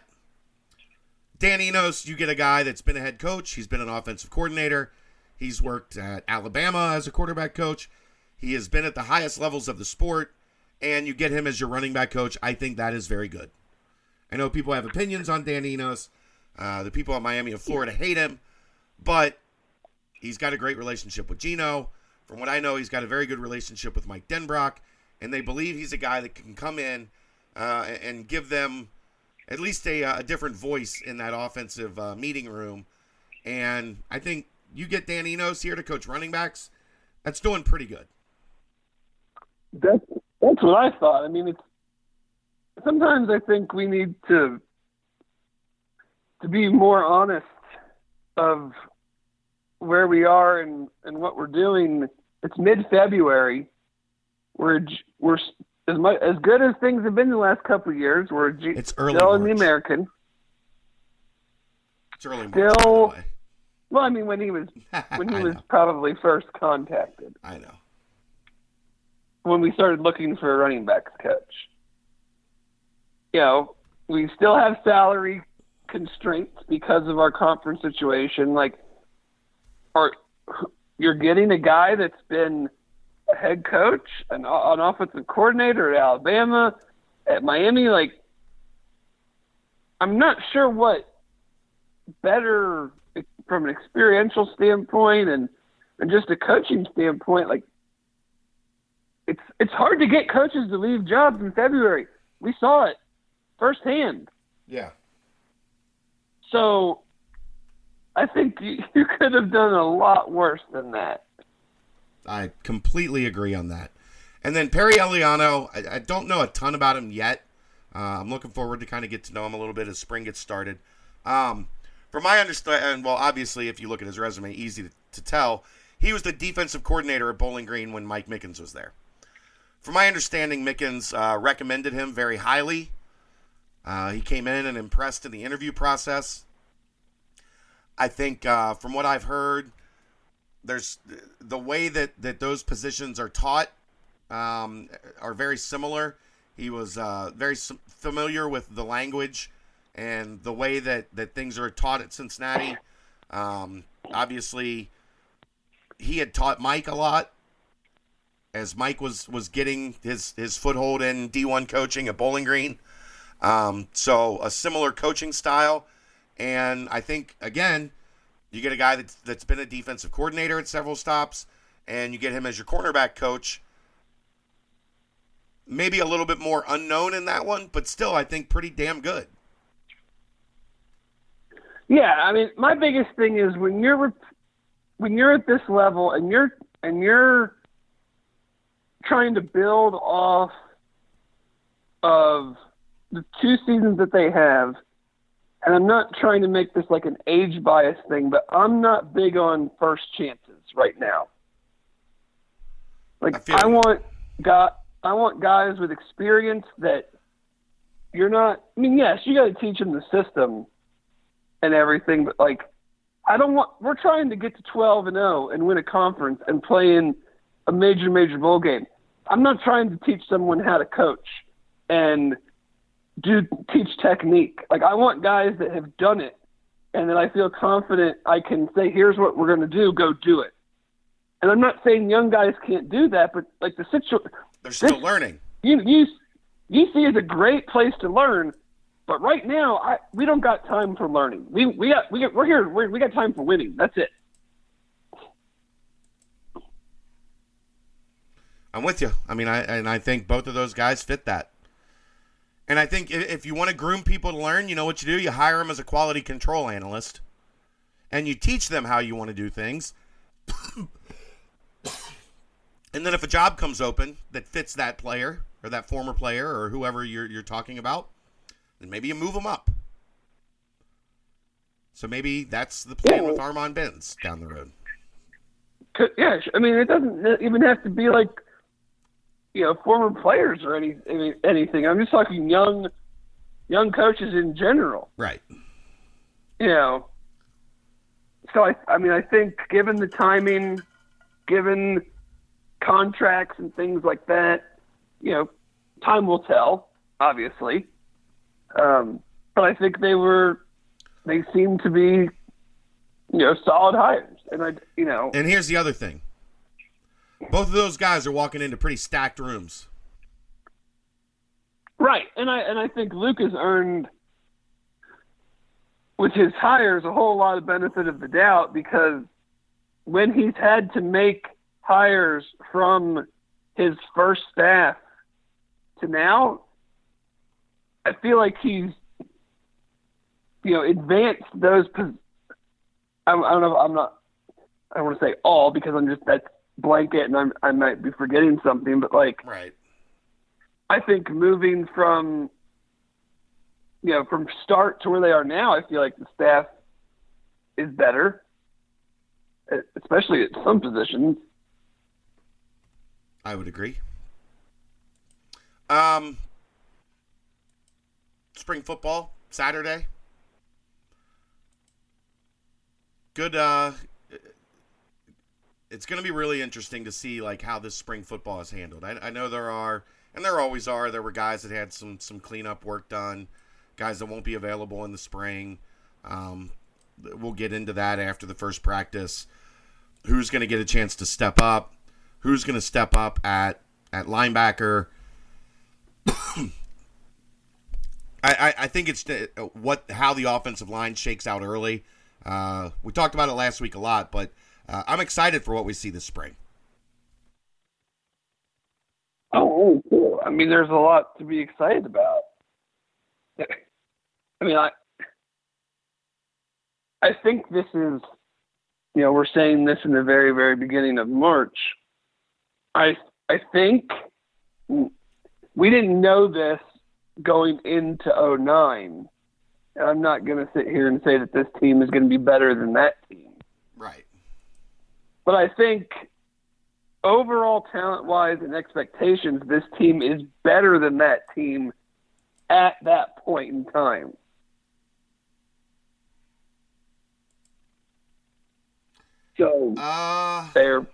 Dan Enos, you get a guy that's been a head coach. He's been an offensive coordinator. He's worked at Alabama as a quarterback coach. He has been at the highest levels of the sport, and you get him as your running back coach. I think that is very good. I know people have opinions on Dan Enos. The people at Miami and Florida hate him, but he's got a great relationship with Geno. From what I know, he's got a very good relationship with Mike Denbrock, and they believe he's a guy that can come in and give them at least a different voice in that offensive meeting room. And I think you get Dan Enos here to coach running backs. That's doing pretty good. That's what I thought. I mean, sometimes I think we need to be more honest of where we are and what we're doing. It's mid-February. We're as good as things have been the last couple of years. It's early still March. In the American. It's early March, still, by the way. Well, I mean, when he was probably first contacted. I know. When we started looking for a running backs coach. You know, we still have salary constraints because of our conference situation. Like, you're getting a guy that's been a head coach, an offensive coordinator at Alabama, at Miami. Like, I'm not sure what better from an experiential standpoint and just a coaching standpoint. Like, it's hard to get coaches to leave jobs in February. We saw it firsthand. Yeah. So I think you could have done a lot worse than that. I completely agree on that. And then Perry Eliano, I don't know a ton about him yet. I'm looking forward to kind of get to know him a little bit as spring gets started. From my understanding, well, obviously, if you look at his resume, easy to tell. He was the defensive coordinator at Bowling Green when Mike Mickens was there. From my understanding, Mickens recommended him very highly. He came in and impressed in the interview process. I think from what I've heard, there's the way that those positions are taught are very similar. He was very familiar with the language and the way that things are taught at Cincinnati. Obviously, he had taught Mike a lot as Mike was getting his foothold in D1 coaching at Bowling Green. So a similar coaching style, and I think again, you get a guy that's been a defensive coordinator at several stops, and you get him as your cornerback coach. Maybe a little bit more unknown in that one, but still, I think pretty damn good. Yeah, I mean, my biggest thing is when you're at this level and you're trying to build off of the two seasons that they have, and I'm not trying to make this like an age bias thing, but I'm not big on first chances right now. Like I want guys with experience that you're not. I mean, yes, you got to teach them the system and everything, but like we're trying to get to 12-0 and win a conference and play in a major bowl game. I'm not trying to teach someone how to coach and teach technique. Like, I want guys that have done it and that I feel confident I can say, here's what we're going to do, go do it. And I'm not saying young guys can't do that, but like the situation, they're still learning. UC is a great place to learn, but right now we don't got time for learning. We got time for winning. That's it. I'm with you. I mean, I think both of those guys fit that. And I think if you want to groom people to learn, you know what you do? You hire them as a quality control analyst, and you teach them how you want to do things. And then if a job comes open that fits that player or that former player or whoever you're talking about, then maybe you move them up. So maybe that's the plan with Armand Benz down the road. Yeah, I mean, it doesn't even have to be like, you know, former players or anything. I'm just talking young coaches in general. Right. You know, so I mean, I think given the timing, given contracts and things like that, you know, time will tell, obviously. But I think they seemed to be, you know, solid hires. And and here's the other thing. Both of those guys are walking into pretty stacked rooms. Right. And I think Luke has earned with his hires a whole lot of benefit of the doubt, because when he's had to make hires from his first staff to now, I feel like he's, you know, advanced those I don't know. I don't want to say all, because I'm just that blanket, and I might be forgetting something. But like, right. I think moving from, you know, from start to where they are now, I feel like the staff is better, especially at some positions. I would agree. Spring football Saturday. Good. It's going to be really interesting to see like how this spring football is handled. I know there were guys that had some cleanup work done, guys that won't be available in the spring. We'll get into that after the first practice. Who's going to get a chance to step up? Who's going to step up at linebacker? I think it's how the offensive line shakes out early. We talked about it last week a lot, but I'm excited for what we see this spring. Oh, cool. I mean, there's a lot to be excited about. I mean, I think this is, you know, we're saying this in the very, very beginning of March. I think we didn't know this going into 2009. And I'm not going to sit here and say that this team is going to be better than that team. Right. But I think overall talent-wise and expectations, this team is better than that team at that point in time. So, fair.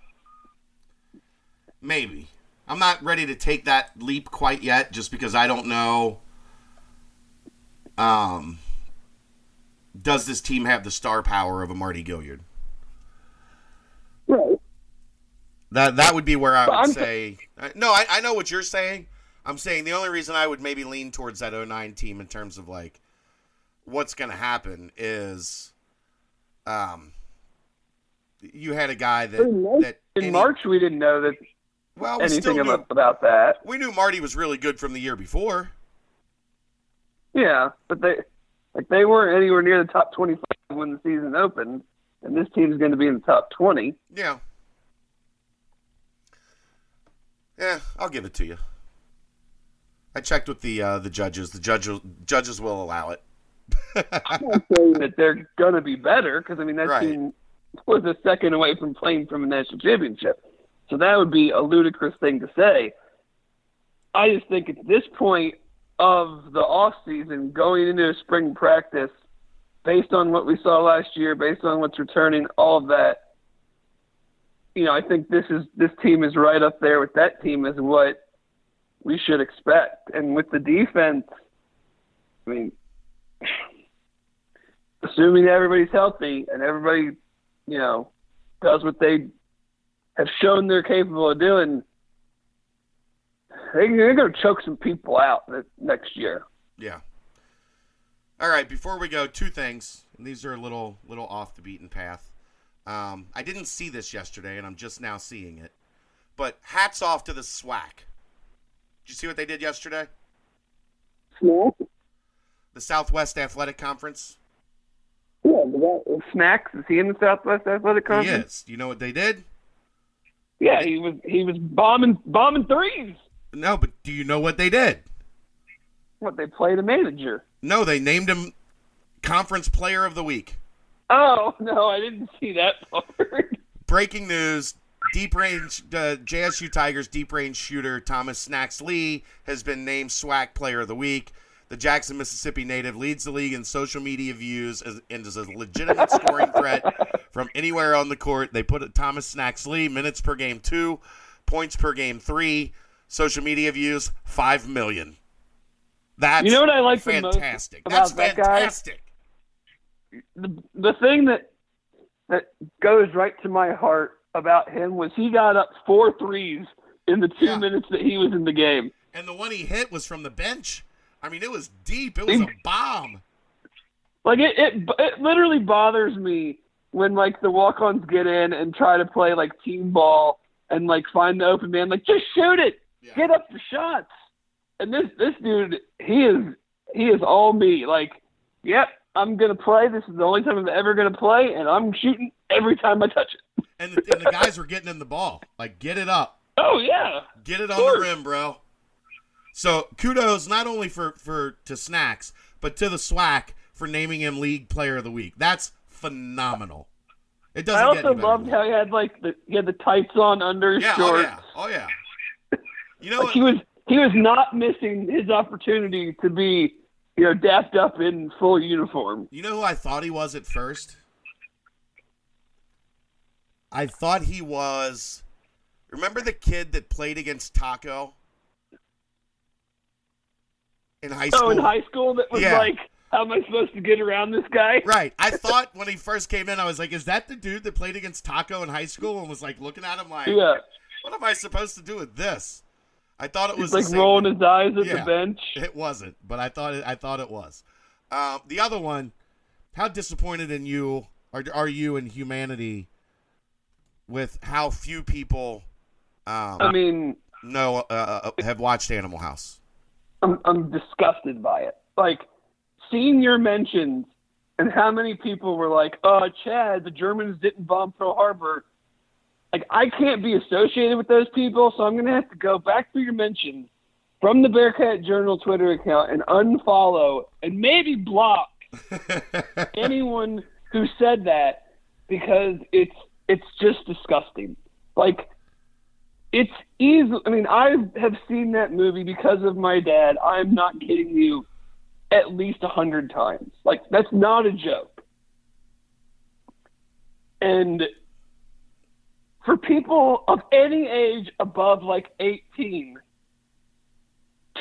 Maybe. I'm not ready to take that leap quite yet, just because I don't know. Does this team have the star power of a Marty Gilliard? Right. That would be where I would say. No, I know what you're saying. I'm saying the only reason I would maybe lean towards that 2009 team in terms of like what's going to happen is, you had a guy that in March we didn't know that. Well, anything about that. We knew Marty was really good from the year before. Yeah, but they weren't anywhere near the top 25 when the season opened, and this team's going to be in the top 20. Yeah. Yeah, I'll give it to you. I checked with the judges. The judges will allow it. I'm not saying that they're going to be better, because I mean that team was a second away from playing from a national championship, so that would be a ludicrous thing to say. I just think at this point of the off season, going into spring practice, based on what we saw last year, based on what's returning, all of that, you know, I think this team is right up there with that team is what we should expect. And with the defense, I mean, assuming everybody's healthy and everybody, you know, does what they have shown they're capable of doing, they're going to choke some people out next year. Yeah. All right, before we go, two things. And these are a little off the beaten path. I didn't see this yesterday, and I'm just now seeing it. But hats off to the SWAC. Did you see what they did yesterday? No. The Southwest Athletic Conference. Yeah, but Snacks, is he in the Southwest Athletic Conference? Yes. You know what they did? Yeah, he was bombing threes. No, but do you know what they did? What, they played a manager? No, they named him Conference Player of the Week. Oh, no, I didn't see that part. breaking news, deep range JSU Tigers deep range shooter Thomas Snacks Lee has been named SWAC Player of the Week. The Jackson, Mississippi native leads the league in social media views and is a legitimate scoring threat from anywhere on the court. They put Thomas Snacks Lee, minutes per game 2, points per game 3, social media views 5 million. That's you know what I like fantastic. The most about That's that fantastic. Guy? The thing that goes right to my heart about him was he got up 4 threes in the 2 minutes that he was in the game. And the one he hit was from the bench. I mean, it was deep. It was a bomb. Like, it literally bothers me when, like, the walk-ons get in and try to play, like, team ball and, like, find the open man. Like, just shoot it. Yeah. Get up the shots. And this dude, he is all me. Like, yep, I'm going to play. This is the only time I'm ever going to play, and I'm shooting every time I touch it. And the guys were getting in the ball. Like, get it up. Oh, yeah. Get it on the rim, bro. So kudos not only to Snacks, but to the SWAC for naming him League Player of the Week. That's phenomenal. It doesn't. I also loved how he had the tights on under his shorts. Oh yeah. You know, like he was not missing his opportunity to be dapped up in full uniform. You know who I thought he was at first? I thought he was. Remember the kid that played against Taco? In high school. Oh, in high school? That was like, how am I supposed to get around this guy? Right. I thought when he first came in, I was like, is that the dude that played against Taco in high school? And was like looking at him like, what am I supposed to do with this? I thought it was like rolling his eyes at the bench. It wasn't, but I thought it was. The other one, how disappointed in you are you in humanity with how few people have watched Animal House? I'm disgusted by it. Like, seeing your mentions and how many people were like, oh, Chad, the Germans didn't bomb Pearl Harbor. Like, I can't be associated with those people, so I'm going to have to go back through your mentions from the Bearcat Journal Twitter account and unfollow and maybe block anyone who said that, because it's just disgusting. Like, it's easy. I mean, I have seen that movie because of my dad. I'm not kidding you, at least 100 times. Like, that's not a joke. And for people of any age above like 18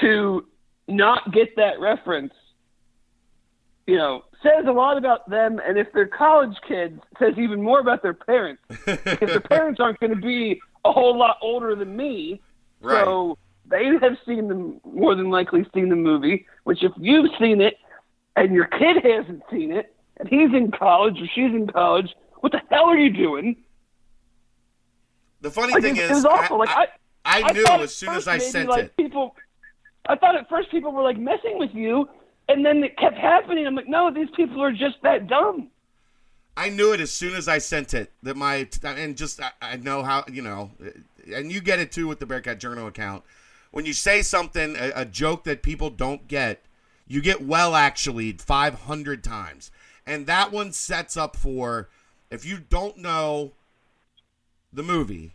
to not get that reference, says a lot about them. And if they're college kids, says even more about their parents, because their parents aren't going to be a whole lot older than me, right? So they have more than likely seen the movie, which if you've seen it and your kid hasn't seen it and he's in college or she's in college, what the hell are you doing? The funny thing is, it was awful. I knew as soon as I sent it. I thought at first people were like messing with you, and then it kept happening. I'm like, no, these people are just that dumb. I knew it as soon as I sent it that I know how, and you get it too with the Bearcat Journal account. When you say something, a joke that people don't get, you get actually 500 times. And that one sets up for, if you don't know the movie,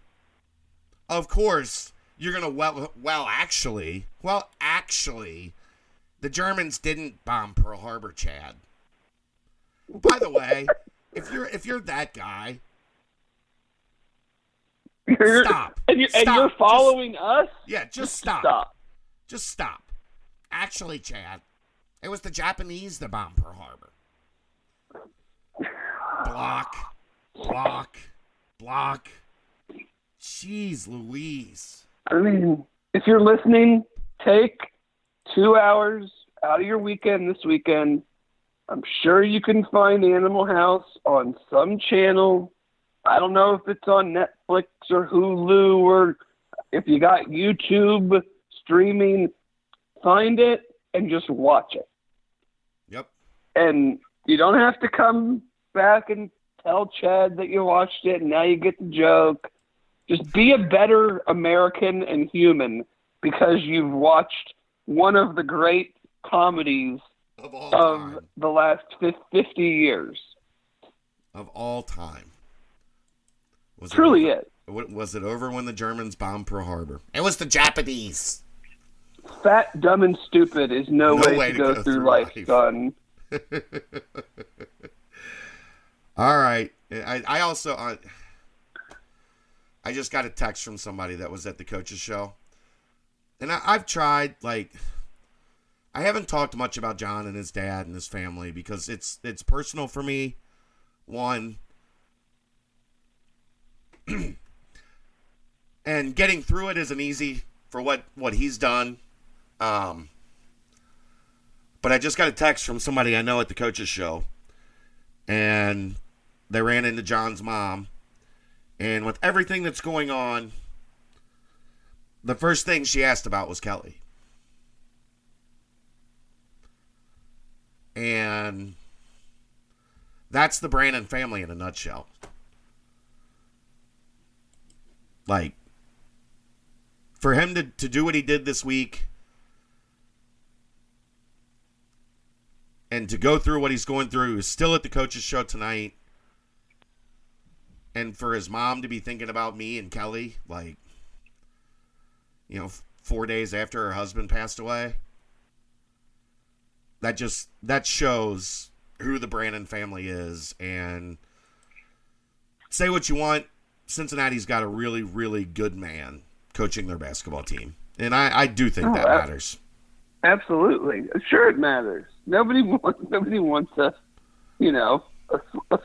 of course, you're going to actually, the Germans didn't bomb Pearl Harbor, Chad. By the way, If you're that guy, stop. And you're following us? Yeah, just stop. Just stop. Actually, Chad, it was the Japanese that bombed Pearl Harbor. Block. Jeez Louise. I mean, if you're listening, take 2 hours out of your weekend this weekend. I'm sure you can find Animal House on some channel. I don't know if it's on Netflix or Hulu, or if you got YouTube streaming, find it and just watch it. Yep. And you don't have to come back and tell Chad that you watched it and now you get the joke. Just be a better American and human because you've watched one of the great comedies of the last 50 years. Of all time. Truly is. Was it over when the Germans bombed Pearl Harbor? It was the Japanese. Fat, dumb, and stupid is no way to go through life, son. All right. I just got a text from somebody that was at the coach's show. And I've tried, I haven't talked much about John and his dad and his family because it's personal for me. One. And getting through it isn't easy for what he's done. But I just got a text from somebody I know at the coach's show. And they ran into John's mom. And with everything that's going on, the first thing she asked about was Kelly. And that's the Brannen family in a nutshell. For him to do what he did this week and to go through what he's going through, he's still at the coach's show tonight. And for his mom to be thinking about me and Kelly, 4 days after her husband passed away, that shows who the Brannen family is. And say what you want, Cincinnati's got a really, really good man coaching their basketball team. And I do think that matters. Absolutely. Sure it matters. Nobody wants a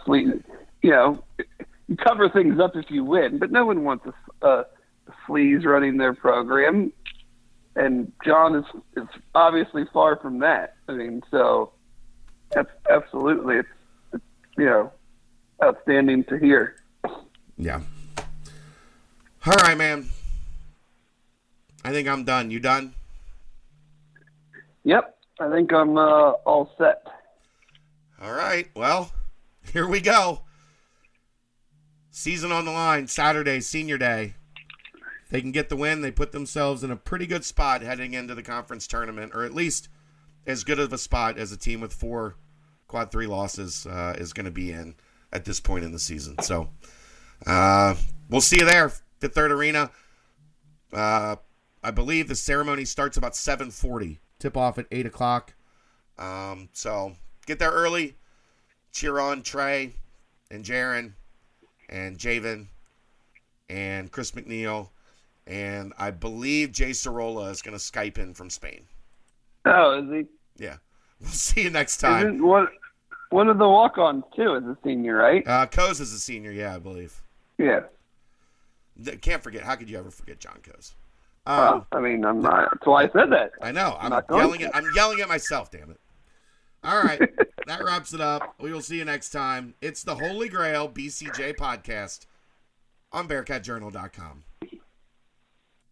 sleazy, you cover things up if you win, but no one wants a sleaze running their program. And John is obviously far from that. I mean, so absolutely, it's outstanding to hear. Yeah. All right, man. I think I'm done. You done? Yep. I think I'm all set. All right. Well, here we go. Season on the line, Saturday, senior day. They can get the win. They put themselves in a pretty good spot heading into the conference tournament, or at least as good of a spot as a team with 4 quad 3 losses is going to be in at this point in the season. So we'll see you there, Fifth Third Arena. I believe the ceremony starts about 7:40. Tip off at 8 o'clock. So get there early. Cheer on Trey and Jaron and Javen and Chris McNeil. And I believe Jay Cerola is going to Skype in from Spain. Oh, is he? Yeah. We'll see you next time. Isn't one of the walk-ons, too, is a senior, right? Coase is a senior, yeah, I believe. Yeah. Can't forget. How could you ever forget John Coase? I'm not. That's why I said that. I know. I'm yelling at myself, damn it. All right. That wraps it up. We will see you next time. It's the Holy Grail BCJ podcast on BearcatJournal.com.